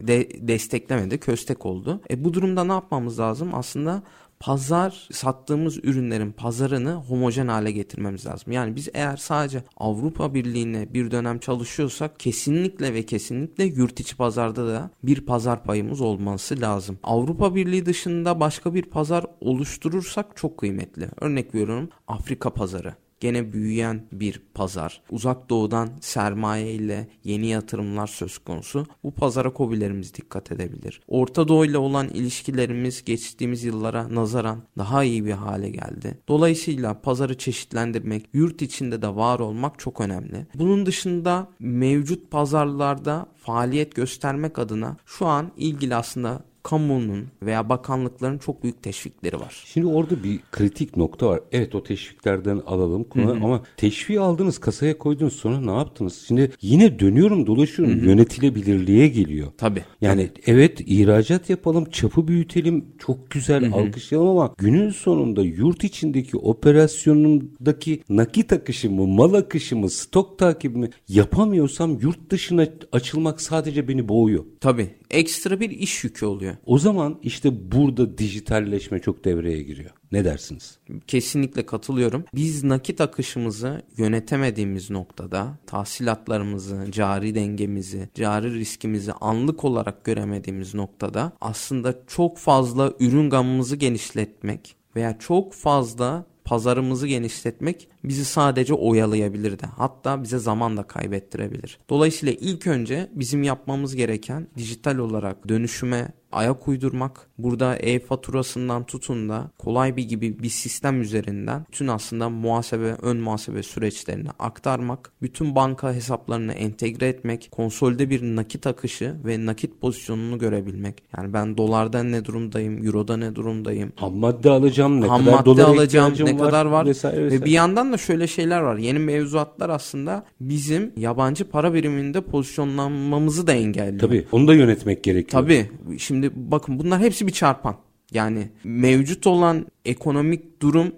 desteklemedi, köstek oldu. Bu durumda ne yapmamız lazım? Aslında pazar, sattığımız ürünlerin pazarını homojen hale getirmemiz lazım. Yani biz eğer sadece Avrupa Birliği'ne bir dönem çalışıyorsak kesinlikle yurt içi pazarda da bir pazar payımız olması lazım. Avrupa Birliği dışında başka bir pazar oluşturursak çok kıymetli. Örnek veriyorum, Afrika pazarı. Gene büyüyen bir pazar. Uzak doğudan sermaye ile yeni yatırımlar söz konusu. Bu pazara KOBİ'lerimiz dikkat edebilir. Orta Doğu ile olan ilişkilerimiz geçtiğimiz yıllara nazaran daha iyi bir hale geldi. Dolayısıyla pazarı çeşitlendirmek, yurt içinde de var olmak çok önemli. Bunun dışında mevcut pazarlarda faaliyet göstermek adına şu an ilgili aslında kamunun veya bakanlıkların çok büyük teşvikleri var. Şimdi orada bir kritik nokta var. Evet, o teşviklerden alalım. Ama teşviği aldınız, kasaya koydunuz, sonra ne yaptınız? Şimdi yine dönüyorum, dolaşıyorum. Yönetilebilirliğe geliyor. Tabii. Yani evet, ihracat yapalım, çapı büyütelim, çok güzel alkışlayalım ama günün sonunda yurt içindeki operasyonundaki nakit akışımı, mal akışımı, stok takibimi yapamıyorsam yurt dışına açılmak sadece beni boğuyor. Tabii. Ekstra bir iş yükü oluyor. O zaman işte burada dijitalleşme çok devreye giriyor. Ne dersiniz? Kesinlikle katılıyorum. Biz nakit akışımızı yönetemediğimiz noktada, tahsilatlarımızı, cari dengemizi, cari riskimizi anlık olarak göremediğimiz noktada aslında çok fazla ürün gamımızı genişletmek veya çok fazla pazarımızı genişletmek bizi sadece oyalayabilir de, hatta bize zaman da kaybettirebilir. Dolayısıyla ilk önce bizim yapmamız gereken dijital olarak dönüşüme ayak uydurmak. Burada e-faturasından tutun da kolay bir gibi bir sistem üzerinden bütün aslında muhasebe, ön muhasebe süreçlerini aktarmak, bütün banka hesaplarını entegre etmek, konsolde bir nakit akışı ve nakit pozisyonunu görebilmek. Yani ben dolardan ne durumdayım, euroda ne durumdayım, ham madde alacağım, ne kadar dolar alacağım, ne kadar var vesaire. Ve bir yandan da şöyle şeyler var. Yeni mevzuatlar aslında bizim yabancı para biriminde pozisyonlanmamızı da engelliyor. Tabii, onu da yönetmek gerekiyor. Tabii. Şimdi bakın, bunlar hepsi bir çarpan. Yani mevcut olan ekonomik durum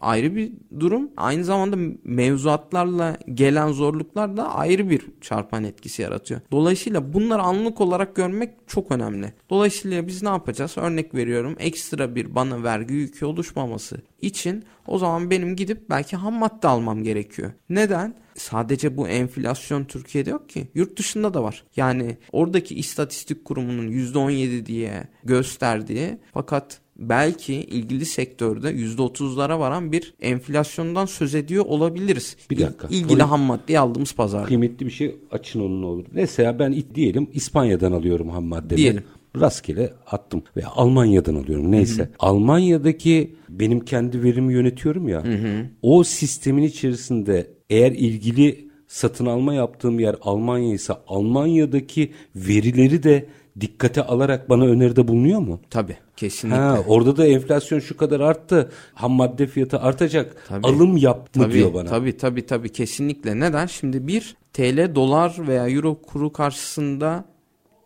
ayrı bir durum. Aynı zamanda mevzuatlarla gelen zorluklar da ayrı bir çarpan etkisi yaratıyor. Dolayısıyla bunları anlık olarak görmek çok önemli. Dolayısıyla biz ne yapacağız? Örnek veriyorum, ekstra bir bana vergi yükü oluşmaması için o zaman benim gidip belki ham madde almam gerekiyor. Neden? Sadece bu enflasyon Türkiye'de yok ki. Yurt dışında da var. Yani oradaki istatistik kurumunun %17 diye gösterdiği, fakat belki ilgili sektörde %30'lara varan bir enflasyondan söz ediyor olabiliriz. Bir dakika. İlgili ham maddeyi aldığımız pazar. Kıymetli bir şey, açın onu ne olur. Mesela ben diyelim İspanya'dan alıyorum ham maddemi. Diyelim. Rastgele attım veya Almanya'dan alıyorum, neyse. Almanya'daki benim kendi verimi yönetiyorum ya. O sistemin içerisinde eğer ilgili satın alma yaptığım yer Almanya ise Almanya'daki verileri de dikkate alarak bana öneride bulunuyor mu? Tabii. Kesinlikle. Orada da enflasyon şu kadar arttı, ham madde fiyatı artacak, alım yap mı diyor bana. Tabii kesinlikle. Neden? Şimdi bir TL, dolar veya euro kuru karşısında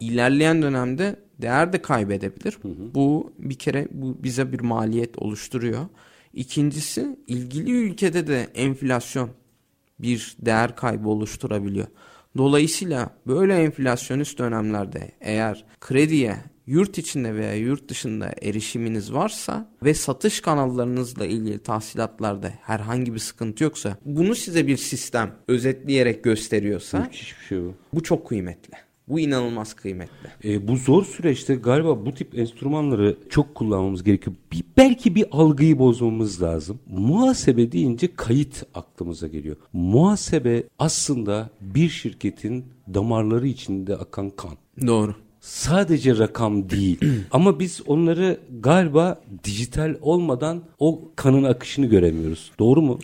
ilerleyen dönemde değer de kaybedebilir. Bu bir kere bize bir maliyet oluşturuyor. İkincisi, ilgili ülkede de enflasyon bir değer kaybı oluşturabiliyor. Dolayısıyla böyle enflasyonist dönemlerde eğer krediye yurt içinde veya yurt dışında erişiminiz varsa ve satış kanallarınızla ilgili tahsilatlarda herhangi bir sıkıntı yoksa, bunu size bir sistem özetleyerek gösteriyorsa, müthiş bir şey bu. Bu çok kıymetli. Bu inanılmaz kıymetli. Bu zor süreçte galiba bu tip enstrümanları çok kullanmamız gerekiyor. Belki bir algıyı bozmamız lazım. Muhasebe deyince kayıt aklımıza geliyor. Muhasebe aslında bir şirketin damarları içinde akan kan. Doğru. Sadece rakam değil ama biz onları galiba dijital olmadan o kanın akışını göremiyoruz. Doğru mu?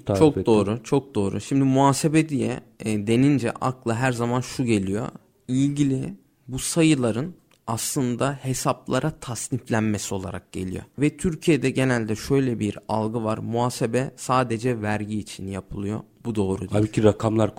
Çok doğru. Şimdi muhasebe diye denince akla her zaman şu geliyor. İlgili bu sayıların aslında hesaplara tasniflenmesi olarak geliyor. Ve Türkiye'de genelde şöyle bir algı var. Muhasebe sadece vergi için yapılıyor. Bu doğru değil. Halbuki rakamlar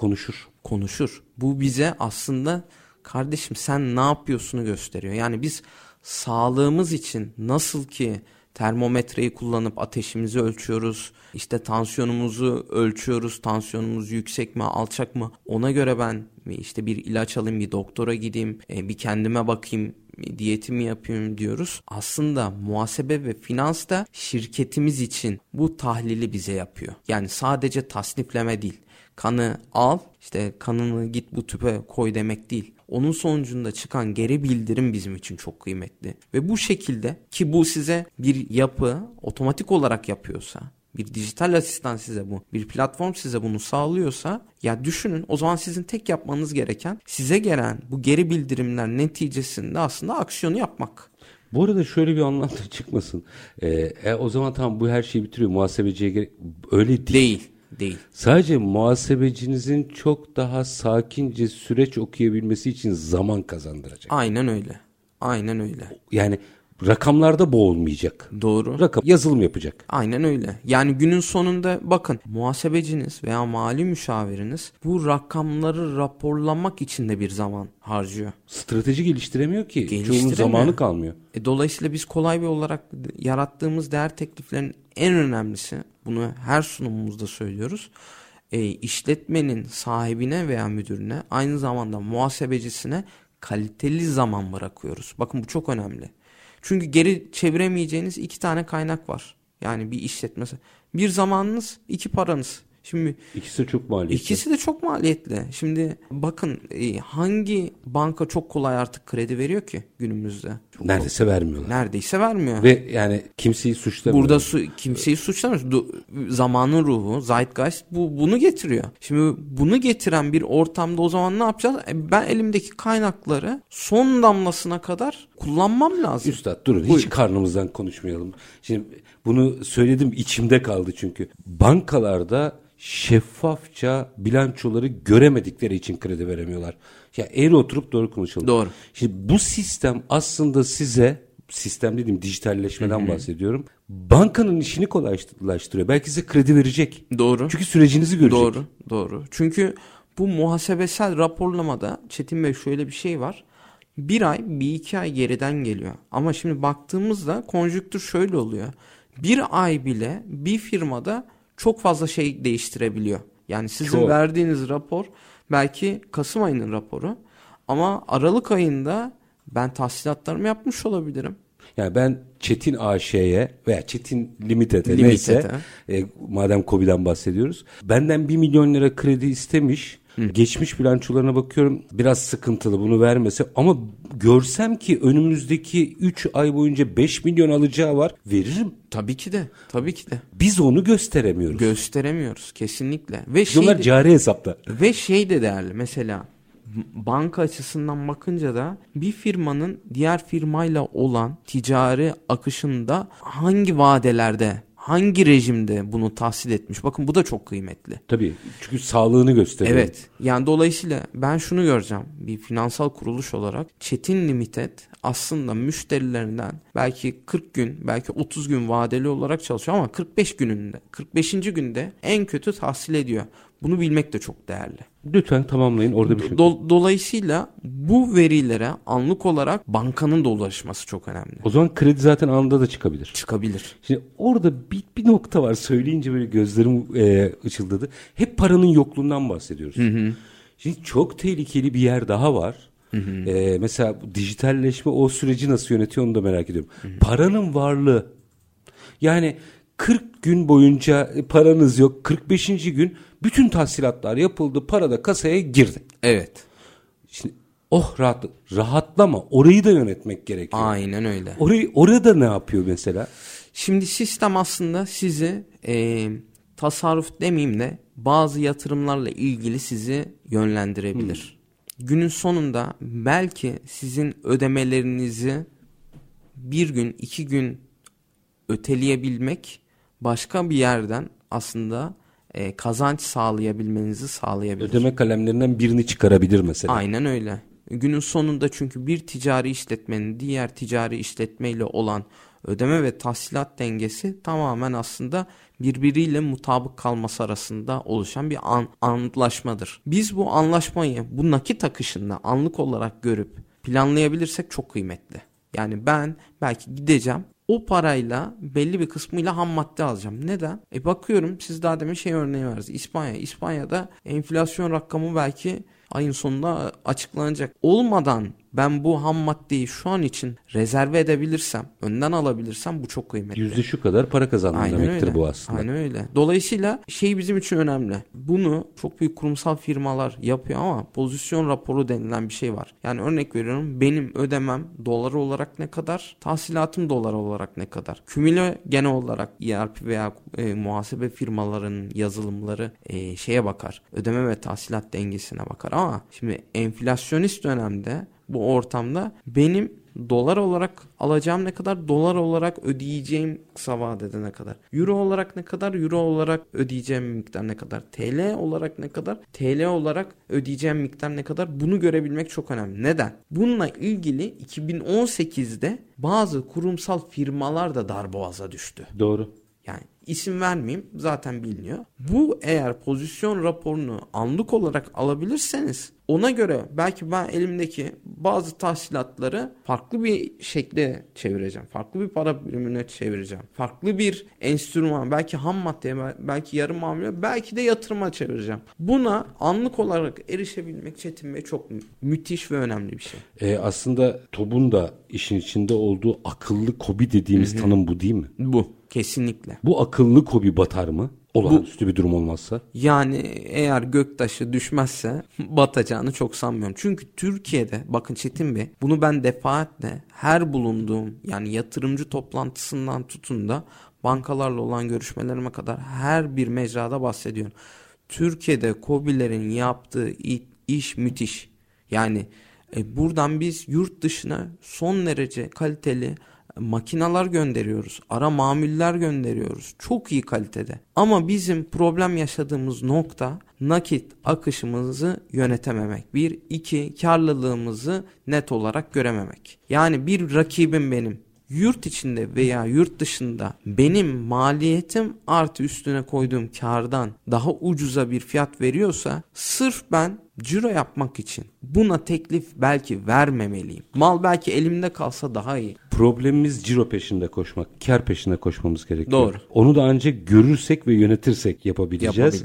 konuşur. Bu bize aslında kardeşim sen ne yapıyorsunu gösteriyor. Yani biz sağlığımız için nasıl ki termometreyi kullanıp ateşimizi ölçüyoruz, işte tansiyonumuzu ölçüyoruz, tansiyonumuz yüksek mi alçak mı, ona göre ben işte bir ilaç alayım, bir doktora gideyim, bir kendime bakayım, diyetimi yapayım diyoruz. Aslında muhasebe ve finans da şirketimiz için bu tahlili bize yapıyor. Yani sadece tasnifleme değil, kanı al, işte kanını git bu tüpe koy demek değil. Onun sonucunda çıkan geri bildirim bizim için çok kıymetli. Ve bu şekilde ki bu size bir yapı otomatik olarak yapıyorsa, bir dijital asistan size bu, bir platform size bunu sağlıyorsa, ya düşünün o zaman sizin tek yapmanız gereken size gelen bu geri bildirimler neticesinde aslında aksiyonu yapmak. Bu arada şöyle bir anlamda çıkmasın. O zaman tamam bu her şeyi bitiriyor, muhasebeciye gerek öyle değil. Sadece muhasebecinizin çok daha sakince süreç okuyabilmesi için zaman kazandıracak. Aynen öyle. Yani rakamlarda boğulmayacak. Doğru. Yazılım yapacak. Aynen öyle. Yani günün sonunda bakın muhasebeciniz veya mali müşaviriniz bu rakamları raporlamak için de bir zaman harcıyor. Strateji geliştiremiyor ki. Çoğunun zamanı kalmıyor. Dolayısıyla biz kolay bir olarak yarattığımız değer tekliflerinin en önemlisi, bunu her sunumumuzda söylüyoruz, işletmenin sahibine veya müdürüne aynı zamanda muhasebecisine kaliteli zaman bırakıyoruz. Bakın bu çok önemli. Çünkü geri çeviremeyeceğiniz iki tane kaynak var. Yani bir işletmesi. Bir zamanınız, iki paranız. Şimdi İkisi de çok maliyetli. Şimdi bakın hangi banka çok kolay artık kredi veriyor ki günümüzde? Neredeyse vermiyorlar. Ve yani kimseyi suçlamıyor. Burada kimseyi suçlamıyor. Zamanın ruhu, zeitgeist bunu getiriyor. Şimdi bunu getiren bir ortamda o zaman ne yapacağız? Ben elimdeki kaynakları son damlasına kadar kullanmam lazım. Üstad durun. Buyurun. Hiç karnımızdan konuşmayalım. Şimdi bunu söyledim, içimde kaldı çünkü. Bankalarda şeffafça bilançoları göremedikleri için kredi veremiyorlar. Ya eğri oturup doğru konuşalım. Doğru. Şimdi bu sistem aslında dijitalleşmeden bahsediyorum. Bankanın işini kolaylaştırıyor. Belki size kredi verecek. Doğru. Çünkü sürecinizi görecek. Doğru. Çünkü bu muhasebesel raporlamada Çetin Bey şöyle bir şey var. Bir iki ay geriden geliyor. Ama şimdi baktığımızda konjüktür şöyle oluyor. Bir ay bile bir firmada çok fazla şey değiştirebiliyor. Yani sizin verdiğiniz rapor belki Kasım ayının raporu ama Aralık ayında ben tahsilatlarımı yapmış olabilirim. Yani ben Çetin AŞ'ye veya Çetin Limited'e neyse madem KOBİ'den bahsediyoruz. Benden 1 milyon lira kredi istemiş. Geçmiş bilançolarına bakıyorum, biraz sıkıntılı bunu vermese ama görsem ki önümüzdeki 3 ay boyunca 5 milyon alacağı var, veririm. Tabii ki de. Biz onu gösteremiyoruz. Kesinlikle. Ve onlar cari hesapta. Ve de değerli mesela banka açısından bakınca da bir firmanın diğer firmayla olan ticari akışında hangi vadelerde, hangi rejimde bunu tahsil etmiş? Bakın bu da çok kıymetli. Tabii. Çünkü sağlığını gösteriyor. Evet. Yani dolayısıyla ben şunu göreceğim. Bir finansal kuruluş olarak Çetin Limited aslında müşterilerinden belki 40 gün, belki 30 gün vadeli olarak çalışıyor ama 45. günde en kötü tahsil ediyor. Bunu bilmek de çok değerli. Lütfen tamamlayın orada bir şey. Dolayısıyla bu verilere anlık olarak bankanın da ulaşması çok önemli. O zaman kredi zaten anında da çıkabilir. Şimdi orada bir nokta var, söyleyince böyle gözlerim ışıldadı. Hep paranın yokluğundan bahsediyoruz. Hı-hı. Şimdi çok tehlikeli bir yer daha var. Hı-hı. Mesela dijitalleşme o süreci nasıl yönetiyor onu da merak ediyorum. Hı-hı. Paranın varlığı. Yani 40 gün boyunca paranız yok. 45. gün bütün tahsilatlar yapıldı. Para da kasaya girdi. Evet. Şimdi oh rahatlama, orayı da yönetmek gerekiyor. Aynen öyle. Orada ne yapıyor mesela? Şimdi sistem aslında sizi tasarruf demeyeyim de bazı yatırımlarla ilgili sizi yönlendirebilir. Hmm. Günün sonunda belki sizin ödemelerinizi bir gün, iki gün öteleyebilmek başka bir yerden aslında kazanç sağlayabilmenizi sağlayabilir. Ödeme kalemlerinden birini çıkarabilir mesela. Aynen öyle. Günün sonunda çünkü bir ticari işletmenin diğer ticari işletmeyle olan ödeme ve tahsilat dengesi tamamen aslında birbiriyle mutabık kalması arasında oluşan bir anlaşmadır. Biz bu anlaşmayı bu nakit akışında anlık olarak görüp planlayabilirsek çok kıymetli. Yani ben belki gideceğim, o parayla belli bir kısmıyla ham madde alacağım. Neden? Bakıyorum, siz daha demin örneği verdiniz. İspanya'da enflasyon rakamı belki ayın sonunda açıklanacak. Olmadan ben bu ham maddeyi şu an için rezerve edebilirsem, önden alabilirsem bu çok kıymetli. %, şu kadar para kazanmak demektir bu aslında. Aynen öyle. Dolayısıyla bizim için önemli. Bunu çok büyük kurumsal firmalar yapıyor ama pozisyon raporu denilen bir şey var. Yani örnek veriyorum, benim ödemem dolar olarak ne kadar, tahsilatım dolar olarak ne kadar. Kümüle genel olarak ERP veya muhasebe firmalarının yazılımları şeye bakar. Ödeme ve tahsilat dengesine bakar ama şimdi enflasyonist dönemde bu ortamda benim dolar olarak alacağım ne kadar, dolar olarak ödeyeceğim kısa vadede ne kadar, euro olarak ne kadar, euro olarak ödeyeceğim miktar ne kadar, TL olarak ne kadar, TL olarak ödeyeceğim miktar ne kadar, bunu görebilmek çok önemli. Neden? Bununla ilgili 2018'de bazı kurumsal firmalar da darboğaza düştü. Doğru. Yani isim vermeyeyim, zaten biliniyor. Bu eğer pozisyon raporunu anlık olarak alabilirseniz ona göre belki ben elimdeki bazı tahsilatları farklı bir şekle çevireceğim. Farklı bir para birimine çevireceğim. Farklı bir enstrüman, belki ham maddeye, belki yarı mamule, belki de yatırıma çevireceğim. Buna anlık olarak erişebilmek Çetin Bey çok müthiş ve önemli bir şey. Aslında TOB'un da işin içinde olduğu akıllı KOBİ dediğimiz tanım bu değil mi? Bu. Kesinlikle. Bu akıllı KOBİ batar mı? Olağanüstü bir durum olmazsa. Yani eğer göktaşı düşmezse batacağını çok sanmıyorum. Çünkü Türkiye'de bakın Çetin Bey, bunu ben defaatle her bulunduğum, yani yatırımcı toplantısından tutun da bankalarla olan görüşmelerime kadar her bir mecrada bahsediyorum. Türkiye'de KOBİ'lerin yaptığı iş müthiş. Yani buradan biz yurt dışına son derece kaliteli makinalar gönderiyoruz, ara mamuller gönderiyoruz, çok iyi kalitede. Ama bizim problem yaşadığımız nokta nakit akışımızı yönetememek. 1, 2 karlılığımızı net olarak görememek. Yani bir rakibim benim. Yurt içinde veya yurt dışında benim maliyetim artı üstüne koyduğum kardan daha ucuza bir fiyat veriyorsa sırf ben ciro yapmak için buna teklif belki vermemeliyim. Mal belki elimde kalsa daha iyi. Problemimiz ciro peşinde koşmak, kar peşinde koşmamız gerekiyor. Doğru. Onu da ancak görürsek ve yönetirsek yapabileceğiz.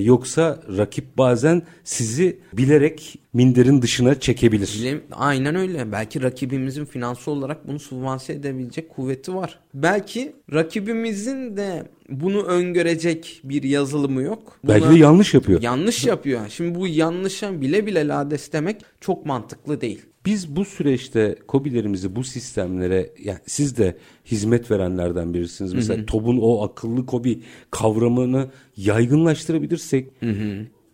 Yoksa rakip bazen sizi bilerek minderin dışına çekebilir. Aynen öyle. Belki rakibimizin finansal olarak bunu sübvanse edebilecek kuvveti var. Belki rakibimizin de bunu öngörecek bir yazılımı yok. Belki de yanlış yapıyor. Yanlış yapıyor. Şimdi bu yanlışa bile lades demek çok mantıklı değil. Biz bu süreçte KOBİ'lerimizi bu sistemlere, yani siz de hizmet verenlerden birisiniz. Mesela TOB'un o akıllı KOBİ kavramını yaygınlaştırabilirsek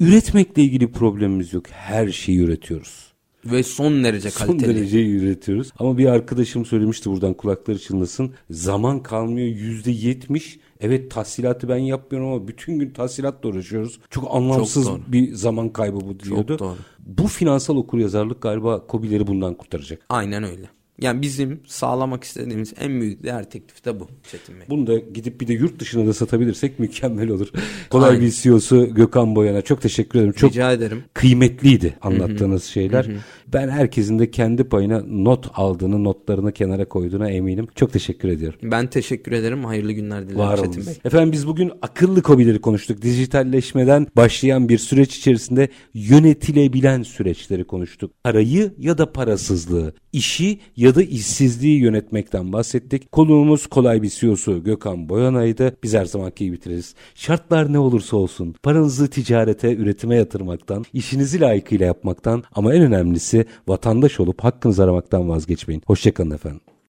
üretmekle ilgili problemimiz yok. Her şeyi üretiyoruz. Ve son derece kaliteli. Son derece üretiyoruz. Ama bir arkadaşım söylemişti, buradan kulakları çınlasın. Zaman kalmıyor, %70. Evet, tahsilatı ben yapmıyorum ama bütün gün tahsilatla uğraşıyoruz. Çok anlamsız bir zaman kaybı bu diyordu. Çok doğru. Bu finansal okuryazarlık galiba KOBİ'leri bundan kurtaracak. Aynen öyle. Yani bizim sağlamak istediğimiz en büyük değer teklifi de bu Çetin Bey. Bunu da gidip bir de yurt dışına da satabilirsek mükemmel olur. Kolay bir CEO'su Gökhan Boyana, çok teşekkür ederim. Çok rica ederim. Kıymetliydi anlattığınız şeyler. Ben herkesin de kendi payına not aldığını, notlarını kenara koyduğuna eminim. Çok teşekkür ediyorum. Ben teşekkür ederim. Hayırlı günler dilerim var Çetin Bey. Efendim, biz bugün akıllı KOBİ'leri konuştuk. Dijitalleşmeden başlayan bir süreç içerisinde yönetilebilen süreçleri konuştuk. Parayı ya da parasızlığı, işi ya da işsizliği yönetmekten bahsettik. Konuğumuz kolay bir CEO'su Gökhan Boyana'ydı. Biz her zamanki gibi bitiririz. Şartlar ne olursa olsun paranızı ticarete, üretime yatırmaktan, işinizi layıkıyla yapmaktan ama en önemlisi vatandaş olup hakkınızı aramaktan vazgeçmeyin. Hoşçakalın efendim.